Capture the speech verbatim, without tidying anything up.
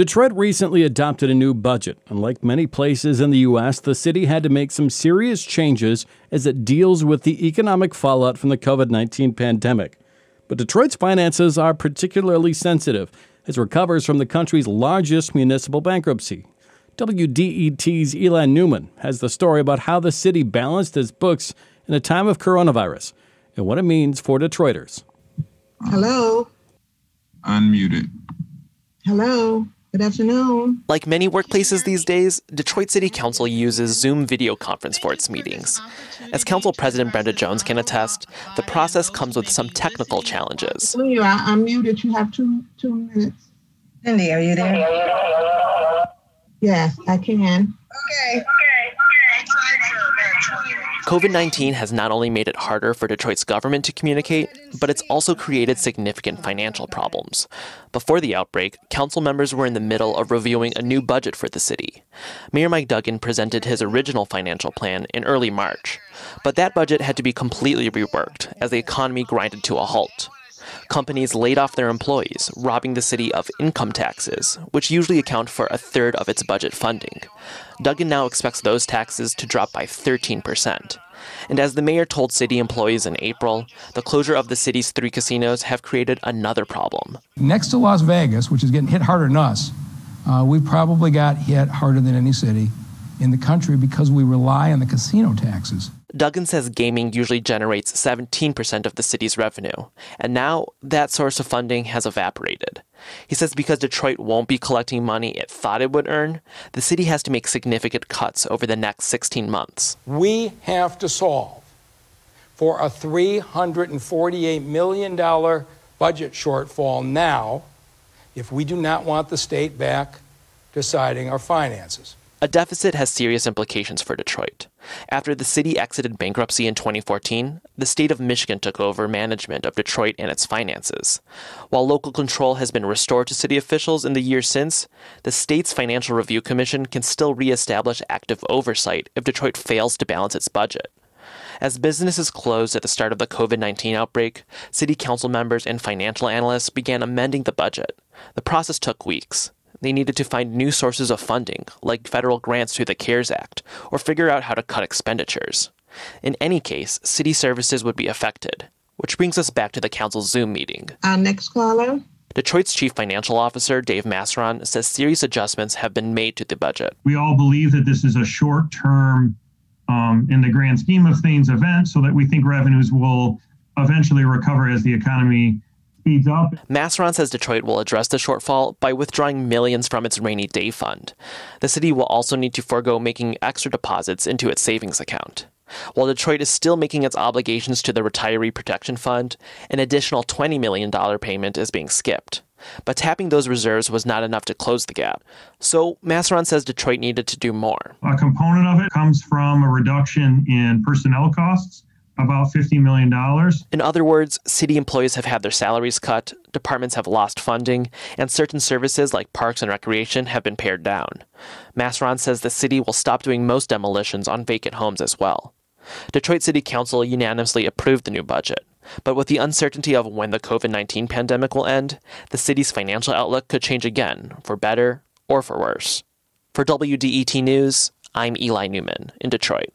Detroit recently adopted a new budget. Unlike many places in the U S, the city had to make some serious changes as it deals with the economic fallout from the covid nineteen pandemic. But Detroit's finances are particularly sensitive as it recovers from the country's largest municipal bankruptcy. W D E T's Eli Newman has the story about how the city balanced its books in a time of coronavirus and what it means for Detroiters. Hello. Unmuted. Hello. Good afternoon. Like many workplaces these days, Detroit City Council uses Zoom video conference for its meetings. As Council President Brenda Jones can attest, the process comes with some technical challenges. You are unmuted. You have two two minutes. Cindy, are you there? Yes, I can. Okay. Okay. covid nineteen has not only made it harder for Detroit's government to communicate, but it's also created significant financial problems. Before the outbreak, council members were in the middle of reviewing a new budget for the city. Mayor Mike Duggan presented his original financial plan in early March, but that budget had to be completely reworked as the economy grinded to a halt. Companies laid off their employees, robbing the city of income taxes, which usually account for a third of its budget funding. Duggan now expects those taxes to drop by thirteen percent. And as the mayor told city employees in April, the closure of the city's three casinos have created another problem. Next to Las Vegas, which is getting hit harder than us, uh, we probably got hit harder than any city in the country because we rely on the casino taxes. Duggan says gaming usually generates seventeen percent of the city's revenue, and now that source of funding has evaporated. He says because Detroit won't be collecting money it thought it would earn, the city has to make significant cuts over the next sixteen months. We have to solve for a three hundred forty-eight million dollars budget shortfall now if we do not want the state back deciding our finances. A deficit has serious implications for Detroit. After the city exited bankruptcy in twenty fourteen, the state of Michigan took over management of Detroit and its finances. While local control has been restored to city officials in the years since, the state's Financial Review Commission can still reestablish active oversight if Detroit fails to balance its budget. As businesses closed at the start of the covid nineteen outbreak, city council members and financial analysts began amending the budget. The process took weeks. They needed to find new sources of funding, like federal grants through the CARES Act, or figure out how to cut expenditures. In any case, city services would be affected, which brings us back to the council's Zoom meeting. Our next caller. Detroit's Chief Financial Officer, Dave Massaron, says serious adjustments have been made to the budget. We all believe that this is a short-term, um, in the grand scheme of things, event, so that we think revenues will eventually recover as the economy speeds up. Massaron says Detroit will address the shortfall by withdrawing millions from its rainy day fund. The city will also need to forego making extra deposits into its savings account. While Detroit is still making its obligations to the Retiree Protection Fund, an additional twenty million dollars payment is being skipped. But tapping those reserves was not enough to close the gap. So Massaron says Detroit needed to do more. A component of it comes from a reduction in personnel costs, about fifty million dollars. In other words, city employees have had their salaries cut, departments have lost funding, and certain services like parks and recreation have been pared down. Massaron says the city will stop doing most demolitions on vacant homes as well. Detroit City Council unanimously approved the new budget, but with the uncertainty of when the covid nineteen pandemic will end, the city's financial outlook could change again, for better or for worse. For W D E T News, I'm Eli Newman in Detroit.